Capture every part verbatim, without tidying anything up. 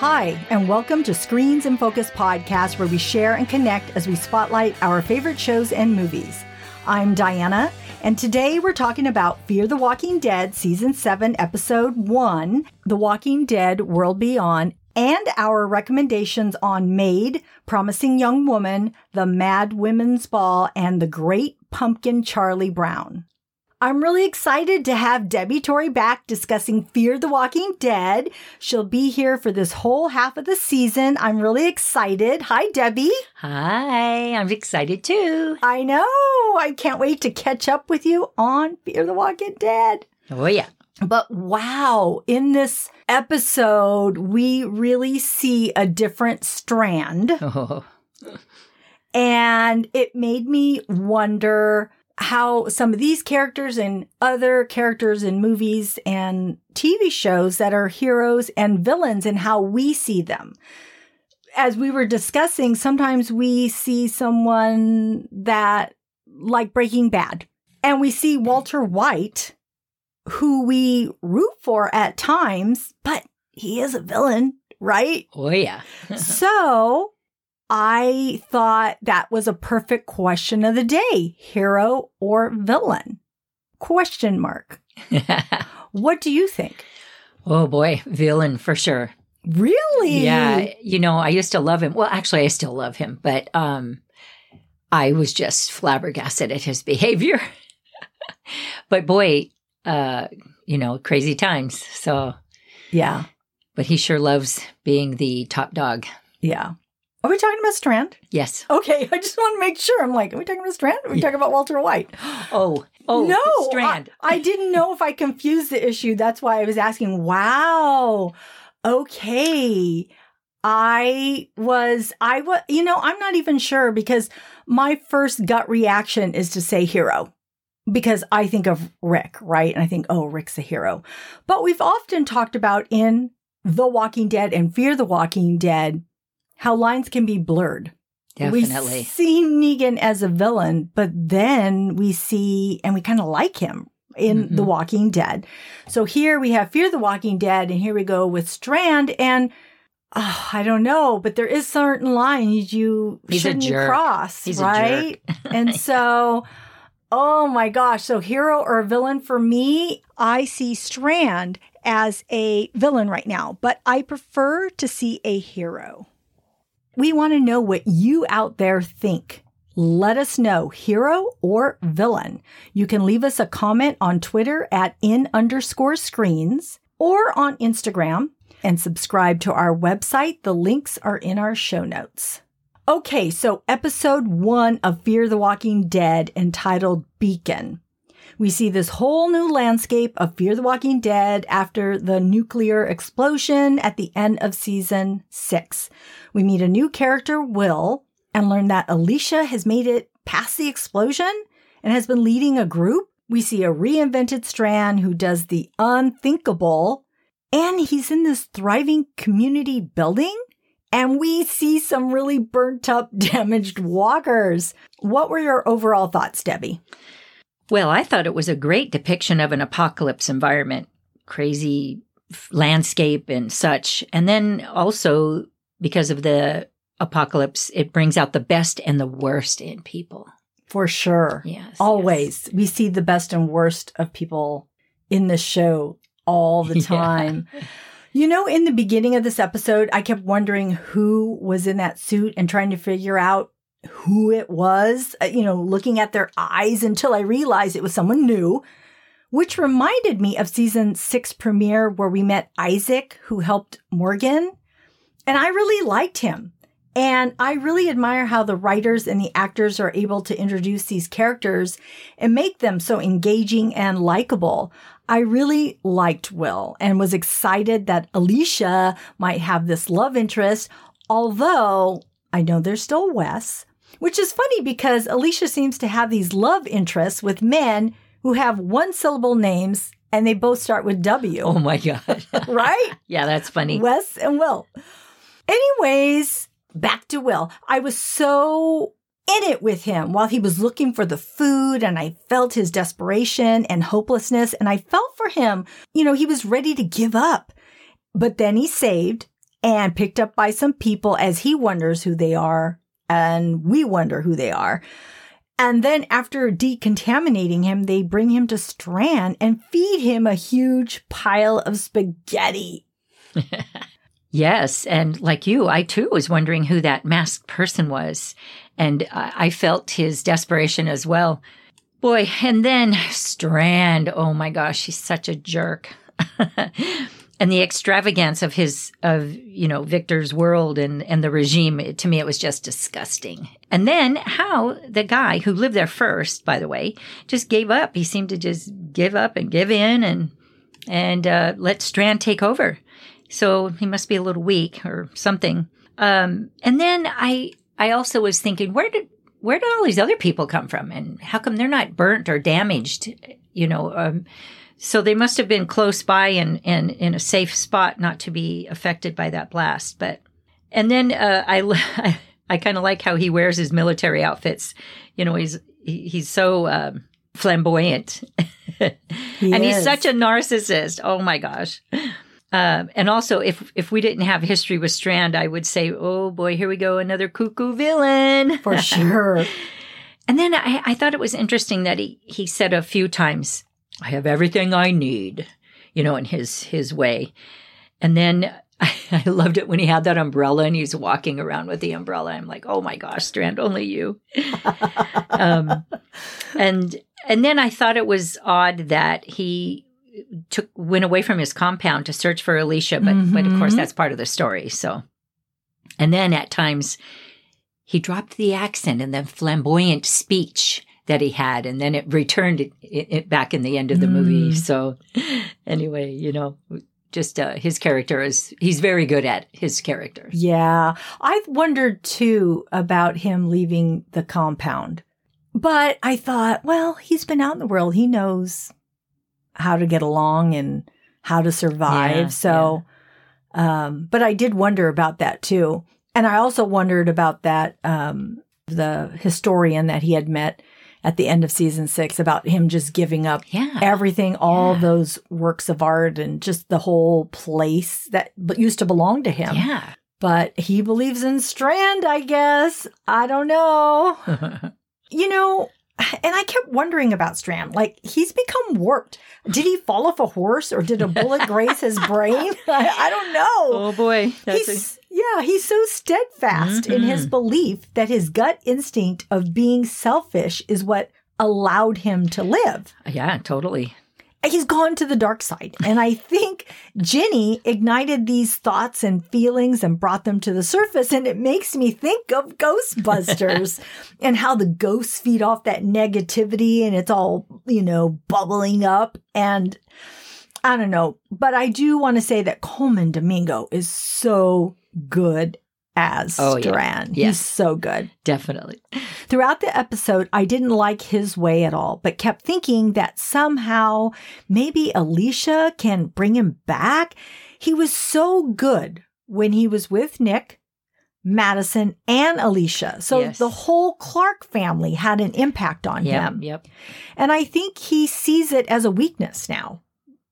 Hi, and welcome to Screens in Focus podcast, where we share and connect as we spotlight our favorite shows and movies. I'm Diana, and today we're talking about Fear the Walking Dead Season seven, Episode one, The Walking Dead: World Beyond, and our recommendations on Maid, Promising Young Woman, The Mad Women's Ball, and The Great Pumpkin, Charlie Brown. I'm really excited to have Debbie Torrey back discussing Fear the Walking Dead. She'll be here for this whole half of the season. I'm really excited. Hi, Debbie. Hi. I'm excited, too. I know. I can't wait to catch up with you on Fear the Walking Dead. Oh, yeah. But wow, in this episode, we really see a different Strand. Oh. And it made me wonder how some of these characters and other characters in movies and T V shows that are heroes and villains and how we see them. As we were discussing, sometimes we see someone that, like Breaking Bad, and we see Walter White, who we root for at times, but he is a villain, right? Oh, yeah. So I thought that was a perfect question of the day, hero or villain? Question mark. What do you think? Oh, boy, villain for sure. Really? Yeah. You know, I used to love him. Well, actually, I still love him, but um, I was just flabbergasted at his behavior. But boy, uh, you know, crazy times. So, yeah. But he sure loves being the top dog. Yeah. Are we talking about Strand? Yes. Okay, I just want to make sure. I'm like, are we talking about Strand? Are we yeah. talking about Walter White? Oh, oh, no, Strand. I, I didn't know if I confused the issue. That's why I was asking. Wow. Okay. I was, I was, you know, I'm not even sure because my first gut reaction is to say hero because I think of Rick, right? And I think, oh, Rick's a hero. But we've often talked about in The Walking Dead and Fear the Walking Dead how lines can be blurred. Definitely. We see Negan as a villain, but then we see, and we kind of like him in mm-hmm. The Walking Dead. So here we have Fear the Walking Dead, and here we go with Strand, and oh, I don't know, but there is certain lines you He's shouldn't a jerk. cross, He's right? A jerk. And so, oh my gosh, so hero or villain for me, I see Strand as a villain right now, but I prefer to see a hero. We want to know what you out there think. Let us know, hero or villain. You can leave us a comment on Twitter at in underscore screens or on Instagram and subscribe to our website. The links are in our show notes. Okay, so episode one of Fear the Walking Dead, entitled Beacon. We see this whole new landscape of Fear the Walking Dead after the nuclear explosion at the end of season six. We meet a new character, Will, and learn that Alicia has made it past the explosion and has been leading a group. We see a reinvented Strand who does the unthinkable, and he's in this thriving community building. And we see some really burnt up, damaged walkers. What were your overall thoughts, Debbie? Well, I thought it was a great depiction of an apocalypse environment, crazy f- landscape and such. And then also, because of the apocalypse, it brings out the best and the worst in people. For sure. Yes. Always. Yes. We see the best and worst of people in this show all the time. Yeah. You know, in the beginning of this episode, I kept wondering who was in that suit and trying to figure out who it was, you know, looking at their eyes until I realized it was someone new, which reminded me of season six premiere where we met Isaac, who helped Morgan. And I really liked him. And I really admire how the writers and the actors are able to introduce these characters and make them so engaging and likable. I really liked Will and was excited that Alicia might have this love interest, although I know there's still Wes. Which is funny because Alicia seems to have these love interests with men who have one-syllable names, and they both start with W. Oh, my God. Right? Yeah, that's funny. Wes and Will. Anyways, back to Will. I was so in it with him while he was looking for the food, and I felt his desperation and hopelessness, and I felt for him. You know, he was ready to give up, but then he saved and picked up by some people as he wonders who they are and we wonder who they are. And then after decontaminating him, they bring him to Strand and feed him a huge pile of spaghetti. Yes. And like you, I too was wondering who that masked person was. And I felt his desperation as well. Boy, and then Strand. Oh my gosh, he's such a jerk. And the extravagance of his, of, you know, Victor's world and, and the regime, it, to me, it was just disgusting. And then how the guy who lived there first, by the way, just gave up. He seemed to just give up and give in and, and uh, let Strand take over. So he must be a little weak or something. Um, and then I, I also was thinking, where did, where did all these other people come from? And how come they're not burnt or damaged, you know, um, so they must have been close by and, and in a safe spot not to be affected by that blast. But and then uh, I, I, I kind of like how he wears his military outfits. You know, he's he, he's so um, flamboyant. He and is. He's such a narcissist. Oh, my gosh. Uh, and also, if if we didn't have history with Strand, I would say, oh, boy, here we go. Another cuckoo villain. For sure. And then I, I thought it was interesting that he, he said a few times, I have everything I need, you know, in his his way. And then I, I loved it when he had that umbrella and he's walking around with the umbrella. I'm like, oh my gosh, Strand, only you. um, and and then I thought it was odd that he took went away from his compound to search for Alicia, but mm-hmm. but of course that's part of the story. So, and then at times he dropped the accent and the flamboyant speech that he had, and then it returned it, it back in the end of the mm. movie. So anyway, you know, just uh, his character is, he's very good at his character. Yeah. I've wondered too about him leaving the compound, but I thought, well, he's been out in the world. He knows how to get along and how to survive. Yeah, so, yeah. Um, but I did wonder about that too. And I also wondered about that, um, the historian that he had met at the end of season six, about him just giving up yeah. everything, all yeah. those works of art and just the whole place that used to belong to him. Yeah. But he believes in Strand, I guess. I don't know. You know, and I kept wondering about Strand. Like, he's become warped. Did he fall off a horse or did a bullet graze his brain? I, I don't know. Oh, boy. That's he's, a- yeah, he's so steadfast mm-hmm. in his belief that his gut instinct of being selfish is what allowed him to live. Yeah, totally. He's gone to the dark side. And I think Ginny ignited these thoughts and feelings and brought them to the surface. And it makes me think of Ghostbusters and how the ghosts feed off that negativity and it's all, you know, bubbling up. And I don't know. But I do want to say that Coleman Domingo is so good as oh, Duran. Yeah. Yes. He's so good. Definitely. Throughout the episode, I didn't like his way at all, but kept thinking that somehow maybe Alicia can bring him back. He was so good when he was with Nick, Madison, and Alicia. So yes. the whole Clark family had an impact on yep, him. Yep. And I think he sees it as a weakness now.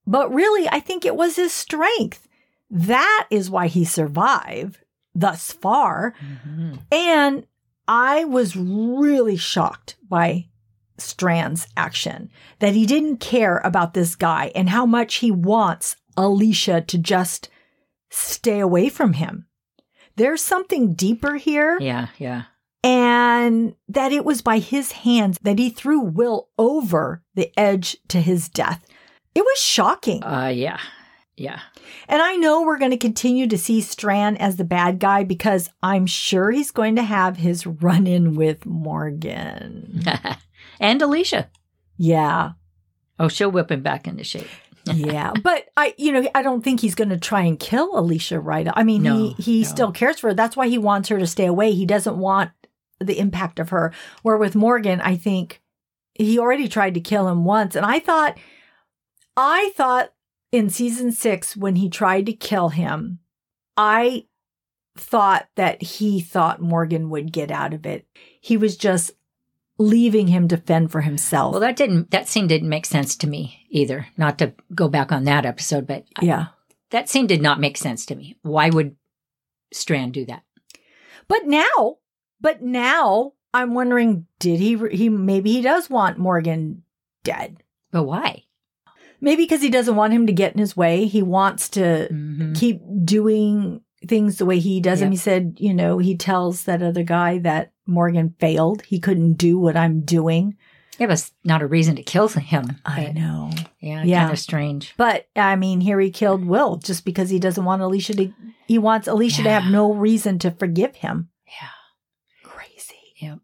But really, I think it was his strength. That is why he survived thus far. Mm-hmm. And I was really shocked by Strand's action, that he didn't care about this guy and how much he wants Alicia to just stay away from him. There's something deeper here. Yeah, yeah. And that it was by his hands that he threw Will over the edge to his death. It was shocking. Uh, yeah. Yeah. And I know we're going to continue to see Strand as the bad guy because I'm sure he's going to have his run-in with Morgan. And Alicia. Yeah. Oh, she'll whip him back into shape. Yeah. But I, you know, I don't think he's going to try and kill Alicia right away. I mean, no, he, he no. still cares for her. That's why he wants her to stay away. He doesn't want the impact of her. Where with Morgan, I think he already tried to kill him once. And I thought, I thought, in season six, when he tried to kill him, I thought that he thought Morgan would get out of it. He was just leaving him to fend for himself. Well, that didn't, that scene didn't make sense to me either. Not to go back on that episode, but yeah, I, that scene did not make sense to me. Why would Strand do that. But now, but now I'm wondering, did he, he, maybe he does want Morgan dead. But why? Maybe because he doesn't want him to get in his way. He wants to mm-hmm. keep doing things the way he does them. Yep. He said, you know, he tells that other guy that Morgan failed. He couldn't do what I'm doing. Yeah, but it's not a reason to kill him. I know. Yeah, yeah. Kind of strange. But, I mean, here he killed Will just because he doesn't want Alicia to, he wants Alicia yeah. to have no reason to forgive him. Yeah. Crazy. Yeah.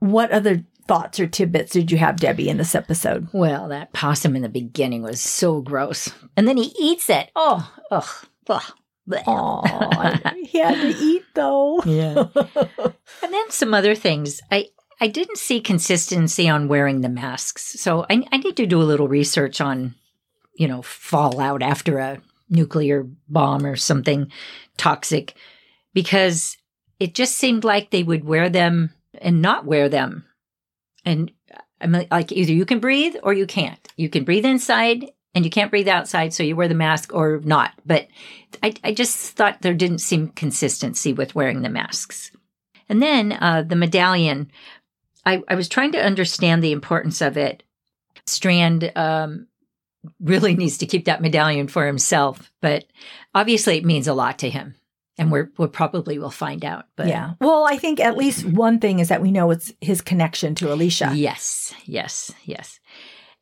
What other thoughts or tidbits did you have, Debbie, in this episode? Well, that possum in the beginning was so gross. And then he eats it. Oh, ugh, ugh. Oh, he had to eat, though. Yeah. And then some other things. I, I didn't see consistency on wearing the masks. So I, I need to do a little research on, you know, fallout after a nuclear bomb or something toxic, because it just seemed like they would wear them and not wear them. And I'm like, either you can breathe or you can't. You can breathe inside and you can't breathe outside, so you wear the mask or not. But I, I just thought there didn't seem consistency with wearing the masks. And then uh, the medallion, I, I was trying to understand the importance of it. Strand um, really needs to keep that medallion for himself, but obviously it means a lot to him. And we're, we're probably will find out. But yeah. Well, I think at least one thing is that we know it's his connection to Alicia. Yes, yes, yes.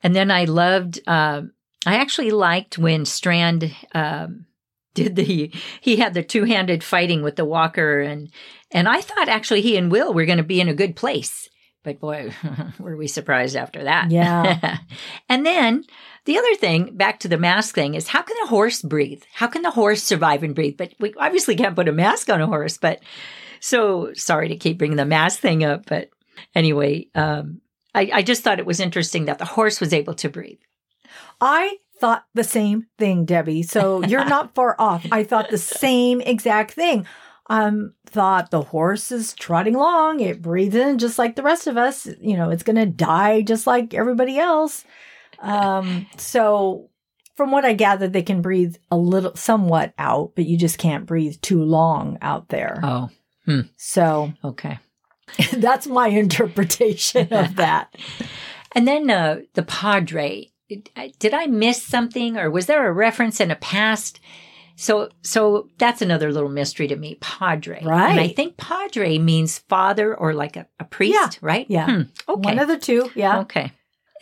And then I loved, uh, I actually liked when Strand um, did the, he had the two-handed fighting with the walker. And, and I thought actually he and Will were going to be in a good place. But boy, were we surprised after that. Yeah. And then the other thing, back to the mask thing, is how can a horse breathe? How can the horse survive and breathe? But we obviously can't put a mask on a horse. But so sorry to keep bringing the mask thing up. But anyway, um, I, I just thought it was interesting that the horse was able to breathe. I thought the same thing, Debbie. So you're not far off. I thought the same exact thing. Um, thought the horse is trotting along. It breathes in just like the rest of us. You know, it's going to die just like everybody else. Um, so from what I gather, they can breathe a little, somewhat out, but you just can't breathe too long out there. Oh, hmm. So, okay. That's my interpretation of that. And then, uh, the padre, did I miss something, or was there a reference in a past? So so that's another little mystery to me, padre. Right. And I think padre means father or like a, a priest, yeah. right? Yeah. Hmm. Okay. One of the two, yeah. Okay.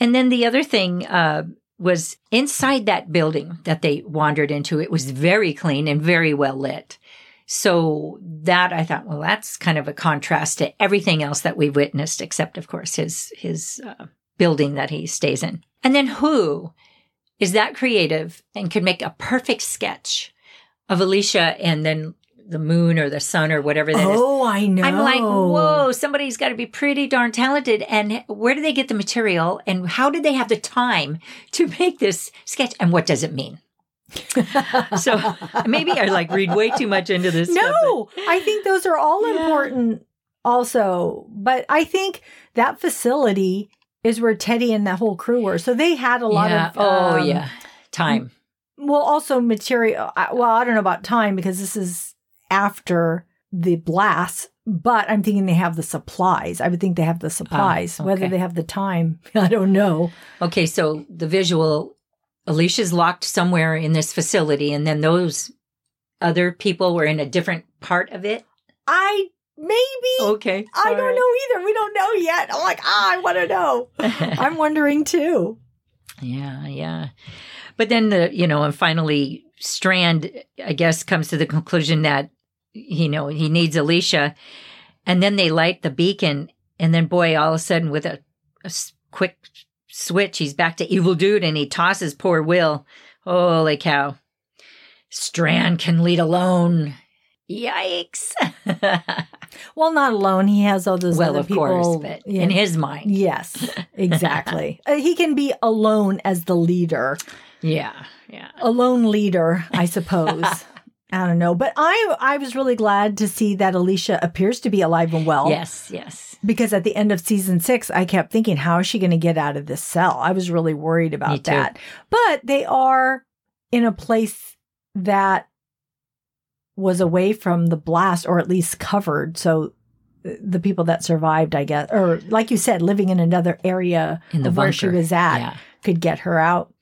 And then the other thing uh, was inside that building that they wandered into, it was very clean and very well lit. So that I thought, well, that's kind of a contrast to everything else that we've witnessed, except, of course, his, his uh, building that he stays in. And then who is that creative and could make a perfect sketch of Alicia and then the moon or the sun or whatever that oh, is. Oh, I know. I'm like, whoa, somebody's got to be pretty darn talented. And where do they get the material? And how did they have the time to make this sketch? And what does it mean? So maybe I like read way too much into this. No, stuff, I think those are all yeah. important also. But I think that facility is where Teddy and that whole crew were. So they had a lot yeah. of um, oh, yeah. time. Well, also material, well, I don't know about time because this is after the blast, but I'm thinking they have the supplies. I would think they have the supplies. Oh, okay. Whether they have the time, I don't know. Okay, so the visual, Alicia's locked somewhere in this facility, and then those other people were in a different part of it? I Maybe. Okay. I don't right. know either. We don't know yet. I'm like, ah, I want to know. I'm wondering too. Yeah, yeah. But then the, you know, and finally Strand, I guess, comes to the conclusion that, you know, he needs Alicia. And then they light the beacon. And then, boy, all of a sudden with a, a quick switch, he's back to evil dude and he tosses poor Will. Holy cow. Strand can lead alone. Yikes. Well, not alone. He has all those well, other people. Well, of course, but yeah. in his mind. Yes, exactly. uh, he can be alone as the leader. Yeah, yeah. A lone leader, I suppose. I don't know. But I I was really glad to see that Alicia appears to be alive and well. Yes, yes. Because at the end of season six, I kept thinking, how is she going to get out of this cell? I was really worried about that. But they are in a place that was away from the blast, or at least covered. So the people that survived, I guess, or like you said, living in another area in the of bunker. Where she was at, yeah. could get her out.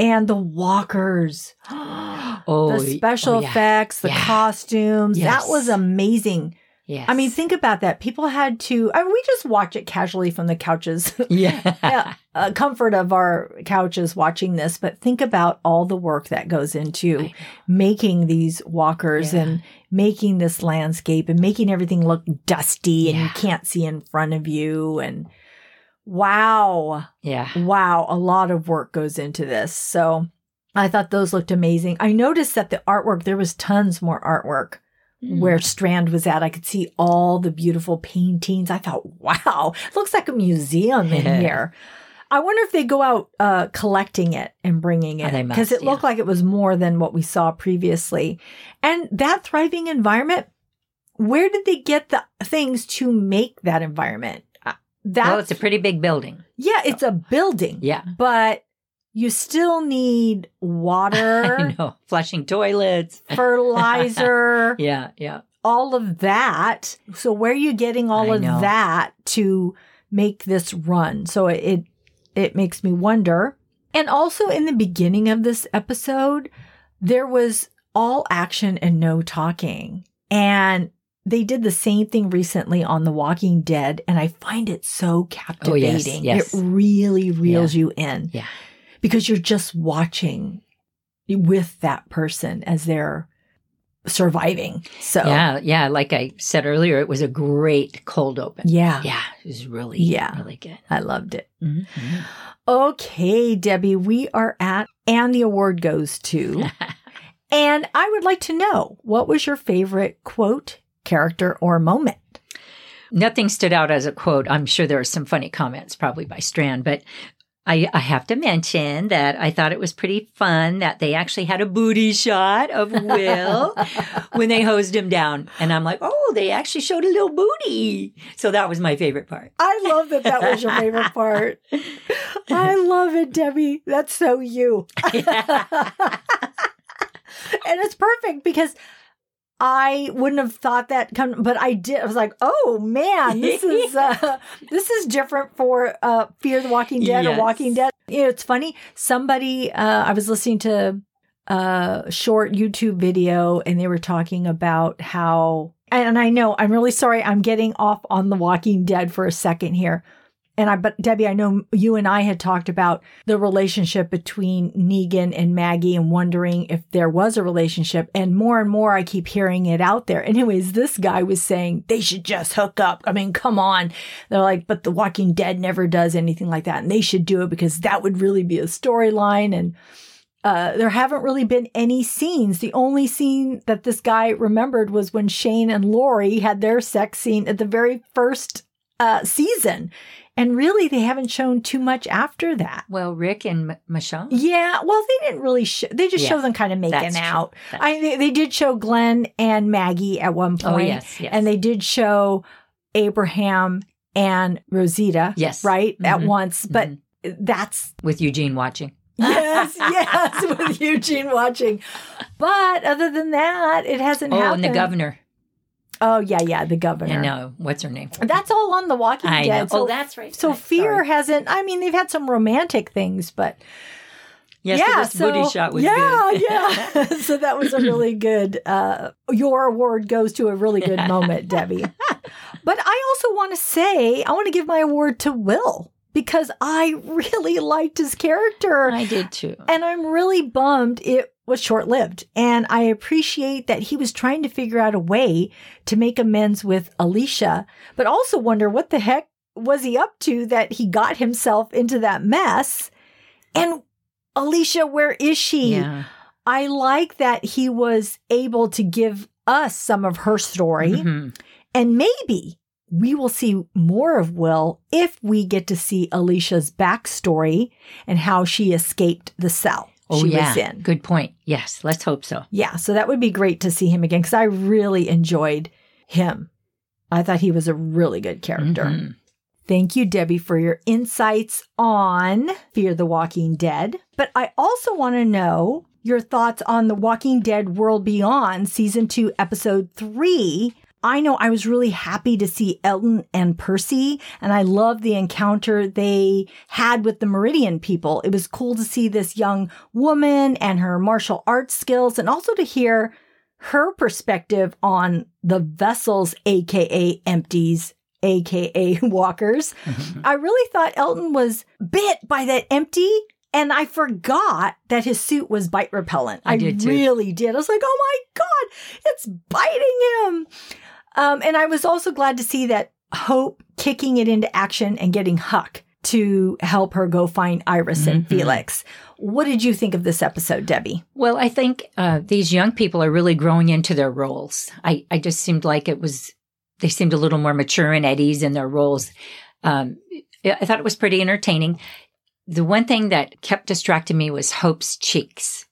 And the walkers, oh, the special oh, yeah. effects, the yeah. costumes. Yes. That was amazing. Yes. I mean, think about that. People had to, I mean, we just watch it casually from the couches. Yeah. yeah. Uh, comfort of our couches watching this, but think about all the work that goes into making these walkers yeah. and making this landscape and making everything look dusty yeah. and you can't see in front of you. And wow. Yeah. Wow. A lot of work goes into this. So I thought those looked amazing. I noticed that the artwork, there was tons more artwork. Mm. Where Strand was at, I could see all the beautiful paintings. I thought, wow, it looks like a museum in yeah. here. I wonder if they go out uh, collecting it and bringing it. Because oh, it yeah. looked like it was more than what we saw previously. And that thriving environment, where did they get the things to make that environment? That's, well, it's a pretty big building. Yeah, so. It's a building. Yeah. But... you still need water. I know. Flushing toilets. Fertilizer. yeah, yeah. All of that. So where are you getting all I of know. that to make this run? So it it makes me wonder. And also in the beginning of this episode, there was all action and no talking. And they did the same thing recently on The Walking Dead. And I find it so captivating. Oh, yes, yes. It really reels yeah. you in. Yeah. Because you're just watching with that person as they're surviving. So yeah, yeah. Like I said earlier, it was a great cold open. Yeah. Yeah. It was really, yeah. really good. I loved it. Mm-hmm. Okay, Debbie, we are at, and the award goes to, and I would like to know, what was your favorite quote, character, or moment? Nothing stood out as a quote. I'm sure there are some funny comments probably by Strand, but I, I have to mention that I thought it was pretty fun that they actually had a booty shot of Will when they hosed him down. And I'm like, oh, they actually showed a little booty. So that was my favorite part. I love that that was your favorite part. I love it, Debbie. That's so you. And it's perfect because I wouldn't have thought that, come, but I did. I was like, "Oh man, this is uh, this is different for uh, Fear the Walking Dead yes. or Walking Dead." You know, it's funny. Somebody, uh, I was listening to a short YouTube video, and they were talking about how. And I know I'm really sorry. I'm getting off on The Walking Dead for a second here, and I. But Debbie, I know you and I had talked about the relationship between Negan and Maggie, and wondering if there was a relationship. And more and more, I keep hearing it out there. Anyways, this guy was saying they should just hook up. I mean, come on. They're like, but The Walking Dead never does anything like that, and they should do it because that would really be a storyline. And uh, there haven't really been any scenes. The only scene that this guy remembered was when Shane and Lori had their sex scene at the very first uh, season. And really, they haven't shown too much after that. Well, Rick and M- Michonne? Yeah. Well, they didn't really show. They just yeah, show them kind of making out. I, they, they did show Glenn and Maggie at one point. Oh, yes, yes. And they did show Abraham and Rosita. Yes. Right? Mm-hmm. At once. But mm-hmm. that's... with Eugene watching. Yes, yes. With Eugene watching. But other than that, it hasn't oh, happened. Oh, and the governor. Oh, yeah, yeah, the governor. I know. What's her name? That's all on The Walking I Dead. Know. So, oh, that's right. So, I'm Fear sorry. hasn't, I mean, they've had some romantic things, but. Yes, yeah, so this so, booty shot was yeah, good. Yeah, yeah. So, that was a really good, uh, your award goes to a really good moment, Debbie. But I also want to say, I want to give my award to Will. Because I really liked his character. I did too. And I'm really bummed it was short-lived. And I appreciate that he was trying to figure out a way to make amends with Alicia, but also wonder what the heck was he up to that he got himself into that mess. And Alicia, where is she? Yeah. I like that he was able to give us some of her story. Mm-hmm. And maybe... we will see more of Will if we get to see Alicia's backstory and how she escaped the cell oh, she yeah. was in. Good point. Yes, let's hope so. Yeah, so that would be great to see him again because I really enjoyed him. I thought he was a really good character. Mm-hmm. Thank you, Debbie, for your insights on Fear the Walking Dead. But I also want to know your thoughts on The Walking Dead: World Beyond, Season two, Episode three. I know I was really happy to see Elton and Percy, and I love the encounter they had with the Meridian people. It was cool to see this young woman and her martial arts skills, and also to hear her perspective on the vessels, aka empties, aka walkers. I really thought Elton was bit by that empty, and I forgot that his suit was bite repellent. I, I did really did. I was like, oh my God, it's biting him. Um, and I was also glad to see that Hope kicking it into action and getting Huck to help her go find Iris mm-hmm. and Felix. What did you think of this episode, Debbie? Well, I think uh, these young people are really growing into their roles. I, I just seemed like it was, they seemed a little more mature and at ease in their roles. Um, I thought it was pretty entertaining. The one thing that kept distracting me was Hope's cheeks.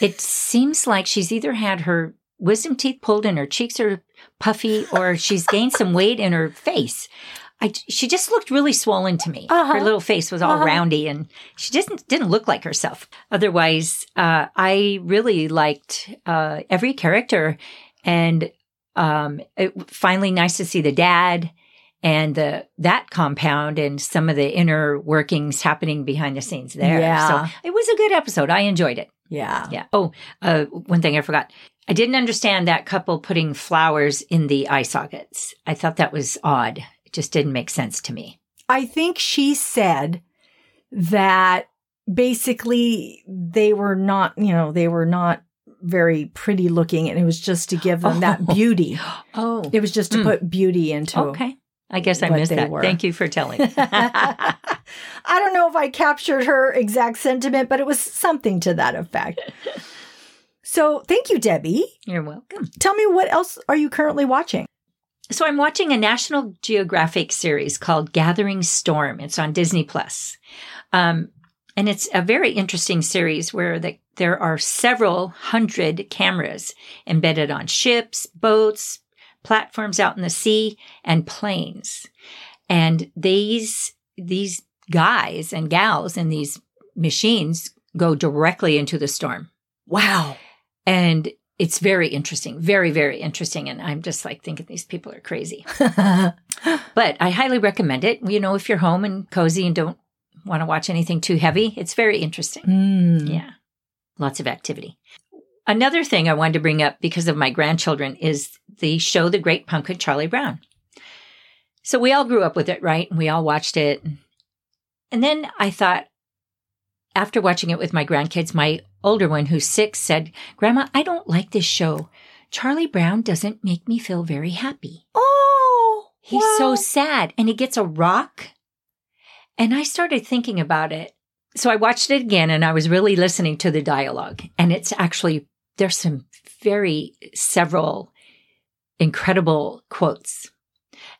It seems like she's either had her wisdom teeth pulled and her cheeks are puffy, or she's gained some weight in her face. I, she just looked really swollen to me. Uh-huh. Her little face was all uh-huh. roundy, and she just didn't look like herself. Otherwise, uh, I really liked uh, every character, and um, it, finally nice to see the dad and the that compound and some of the inner workings happening behind the scenes there. Yeah. So it was a good episode. I enjoyed it. Yeah. Yeah. Oh, uh, one thing I forgot. I didn't understand that couple putting flowers in the eye sockets. I thought that was odd. It just didn't make sense to me. I think she said that basically they were not, you know, they were not very pretty looking, and it was just to give them oh. that beauty. Oh. It was just to mm. put beauty into okay. I guess I missed that. Were. Thank you for telling. I don't know if I captured her exact sentiment, but it was something to that effect. So thank you, Debbie. You're welcome. Tell me, what else are you currently watching? So I'm watching a National Geographic series called Gathering Storm. It's on Disney Plus. Um, and it's a very interesting series where the, there are several hundred cameras embedded on ships, boats, platforms out in the sea, and planes. And these these guys and gals in these machines go directly into the storm. Wow. And it's very interesting, very, very interesting. And I'm just like thinking these people are crazy. But I highly recommend it. You know, if you're home and cozy and don't want to watch anything too heavy, it's very interesting. Mm. Yeah. Lots of activity. Another thing I wanted to bring up because of my grandchildren is the show The Great Pumpkin, Charlie Brown. So we all grew up with it, right? And we all watched it. And then I thought, after watching it with my grandkids, my older one, who's six, said, Grandma, I don't like this show. Charlie Brown doesn't make me feel very happy. Oh! He's wow. so sad. And he gets a rock. And I started thinking about it. So I watched it again, and I was really listening to the dialogue. And it's actually... There's some very several incredible quotes.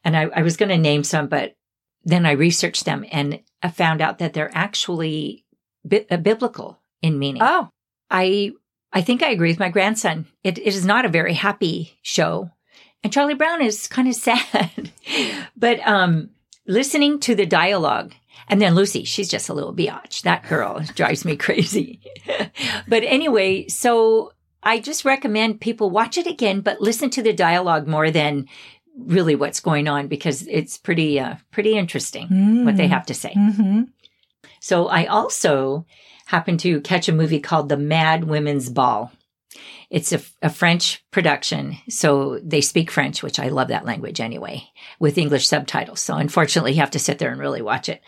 And I, I was going to name some, but then I researched them and I found out that they're actually bi- biblical in meaning. Oh. I I think I agree with my grandson. It, it is not a very happy show. And Charlie Brown is kind of sad. But um, listening to the dialogue... And then Lucy, she's just a little biatch. That girl drives me crazy. But anyway, so I just recommend people watch it again, but listen to the dialogue more than really what's going on, because it's pretty uh, pretty interesting mm. what they have to say. Mm-hmm. So I also happened to catch a movie called The Mad Women's Ball. It's a, a French production, so they speak French, which I love that language anyway, with English subtitles. So unfortunately, you have to sit there and really watch it.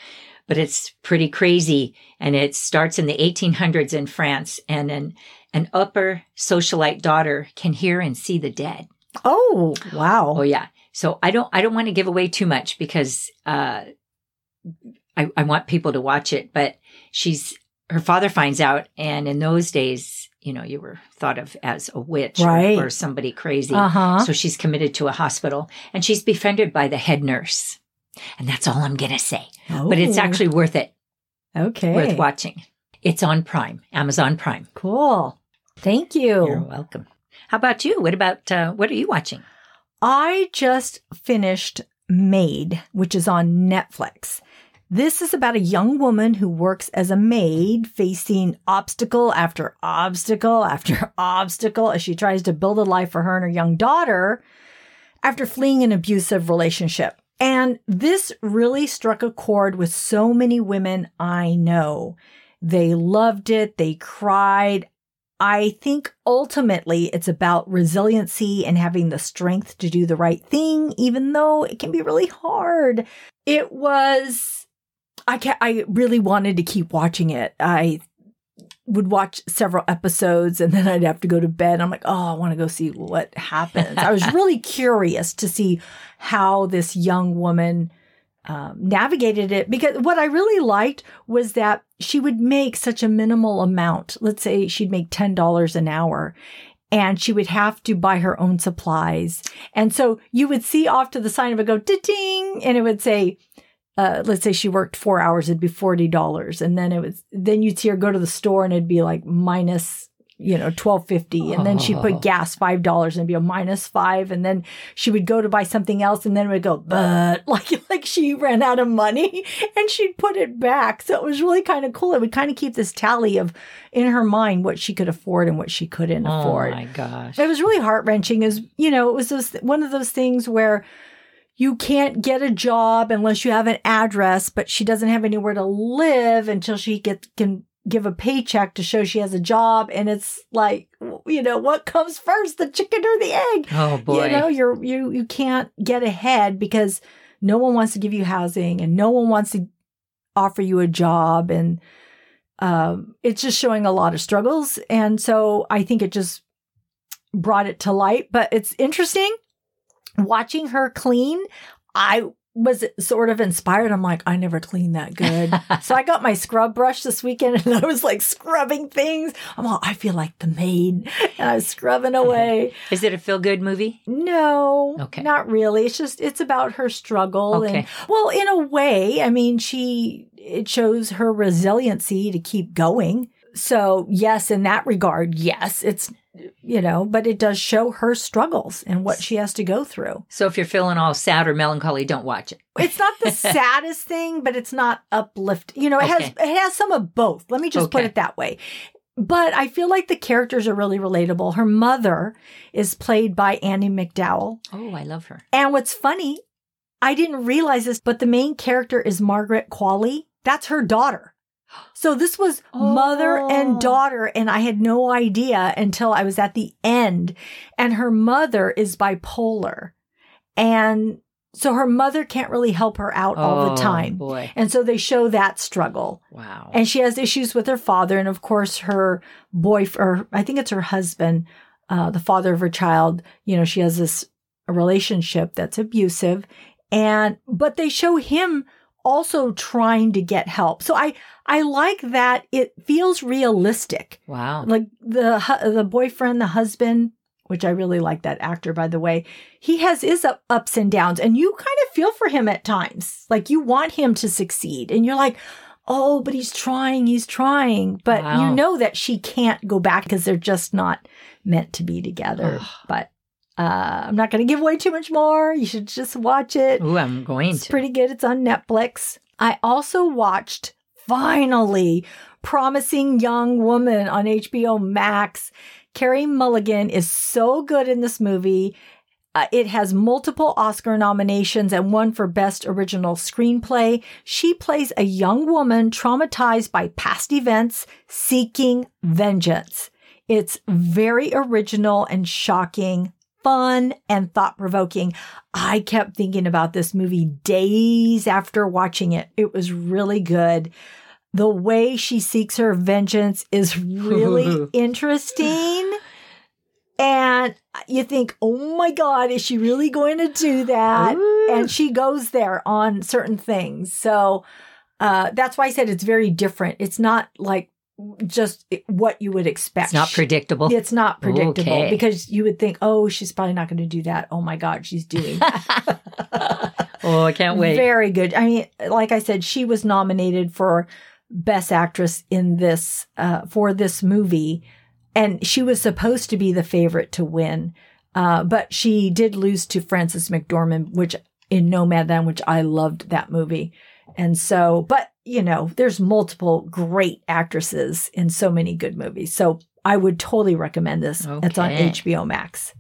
But it's pretty crazy, and it starts in the eighteen hundreds in France, and an, an upper socialite daughter can hear and see the dead. Oh, wow. Oh, yeah. So I don't I don't want to give away too much because uh, I, I want people to watch it, but she's her father finds out, and in those days... You know, you were thought of as a witch right. or, or somebody crazy. Uh-huh. So she's committed to a hospital, and she's befriended by the head nurse. And that's all I'm going to say. Oh. But it's actually worth it. Okay. Worth watching. It's on Prime, Amazon Prime. Cool. Thank you. You're welcome. How about you? What about, uh, what are you watching? I just finished Maid, which is on Netflix. This is about a young woman who works as a maid, facing obstacle after obstacle after obstacle as she tries to build a life for her and her young daughter after fleeing an abusive relationship. And this really struck a chord with so many women I know. They loved it. They cried. I think ultimately it's about resiliency and having the strength to do the right thing, even though it can be really hard. It was, I can't, I really wanted to keep watching it. I would watch several episodes and then I'd have to go to bed. I'm like, oh, I want to go see what happens. I was really curious to see how this young woman Um, navigated it, because what I really liked was that she would make such a minimal amount. Let's say she'd make ten dollars an hour and she would have to buy her own supplies. And so you would see off to the side of it go ding, and it would say, uh, let's say she worked four hours, it'd be forty dollars. And then it was, then you'd see her go to the store and it'd be like minus, you know, twelve fifty. And then she put gas five dollars and it'd be a minus five. And then she would go to buy something else and then it would go, but like, like she ran out of money and she'd put it back. So it was really kind of cool. It would kind of keep this tally of in her mind what she could afford and what she couldn't oh afford. Oh my gosh. It was really heart wrenching is, you know, it was those, one of those things where you can't get a job unless you have an address, but she doesn't have anywhere to live until she gets, can, give a paycheck to show she has a job. And it's like, you know, what comes first, the chicken or the egg? Oh boy. You know, you're, you, you can't get ahead because no one wants to give you housing and no one wants to offer you a job. And, um, it's just showing a lot of struggles. And so I think it just brought it to light, but it's interesting watching her clean. I was sort of inspired. I'm like, I never clean that good. So I got my scrub brush this weekend and I was like scrubbing things. I'm all, I feel like the maid. And I was scrubbing away. Is it a feel-good movie? No, okay. Not really. It's just, it's about her struggle. Okay. And, well, in a way, I mean, she, it shows her resiliency to keep going. So yes, in that regard, yes, it's, you know, but it does show her struggles and what she has to go through. So if you're feeling all sad or melancholy, don't watch it. It's not the saddest thing, but it's not uplifting. You know, it okay. has it has some of both. Let me just okay. put it that way. But I feel like the characters are really relatable. Her mother is played by Annie McDowell. Oh, I love her. And what's funny, I didn't realize this, but the main character is Margaret Qualley. That's her daughter. So this was oh. mother and daughter, and I had no idea until I was at the end. And her mother is bipolar. And so her mother can't really help her out oh, all the time. Boy. And so they show that struggle. Wow. And she has issues with her father. And of course, her boyfriend, or I think it's her husband, uh, the father of her child, you know, she has this relationship that's abusive. And, but they show him also trying to get help. So I, I like that it feels realistic. Wow. Like the, the boyfriend, the husband, which I really like that actor, by the way, he has his ups and downs and you kind of feel for him at times. Like you want him to succeed and you're like, oh, but he's trying, he's trying. But wow. you know that she can't go back because they're just not meant to be together. But Uh, I'm not going to give away too much more. You should just watch it. Ooh, I'm going it's to. It's pretty good. It's on Netflix. I also watched, finally, Promising Young Woman on H B O Max. Carey Mulligan is so good in this movie. Uh, it has multiple Oscar nominations and one for Best Original Screenplay. She plays a young woman traumatized by past events, seeking vengeance. It's very original and shocking, fun and thought-provoking. I kept thinking about this movie days after watching it. It was really good. The way she seeks her vengeance is really interesting. And you think, oh my God, is she really going to do that? And she goes there on certain things. So uh, that's why I said it's very different. It's not like just what you would expect. It's not predictable. It's not predictable okay. because you would think, oh, she's probably not going to do that. Oh my God, she's doing that. Oh, I can't wait. Very good. I mean, like I said, she was nominated for Best Actress in this, uh, for this movie. And she was supposed to be the favorite to win. Uh, but she did lose to Frances McDormand, which in Nomadland, which I loved that movie. And so, but, you know, there's multiple great actresses in so many good movies. So I would totally recommend this. Okay. It's on H B O Max.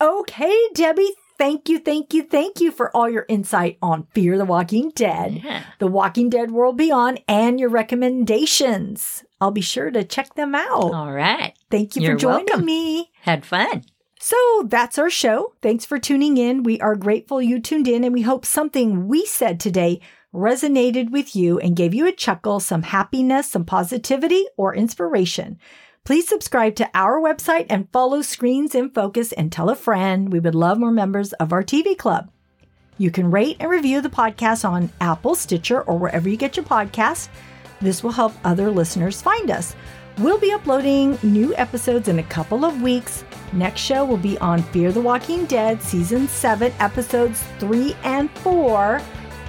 Okay, Debbie, thank you, thank you, thank you for all your insight on Fear the Walking Dead, yeah. The Walking Dead World Beyond, and your recommendations. I'll be sure to check them out. All right. Thank you You're for joining welcome. me. Had fun. So that's our show. Thanks for tuning in. We are grateful you tuned in, and we hope something we said today resonated with you and gave you a chuckle, some happiness, some positivity, or inspiration. Please subscribe to our website and follow Screens in Focus and tell a friend. We would love more members of our T V club. You can rate and review the podcast on Apple, Stitcher, or wherever you get your podcasts. This will help other listeners find us. We'll be uploading new episodes in a couple of weeks. Next show will be on Fear the Walking Dead, Season seven, Episodes three and four.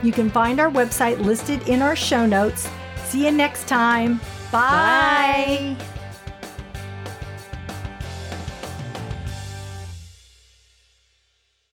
You can find our website listed in our show notes. See you next time. Bye. Bye.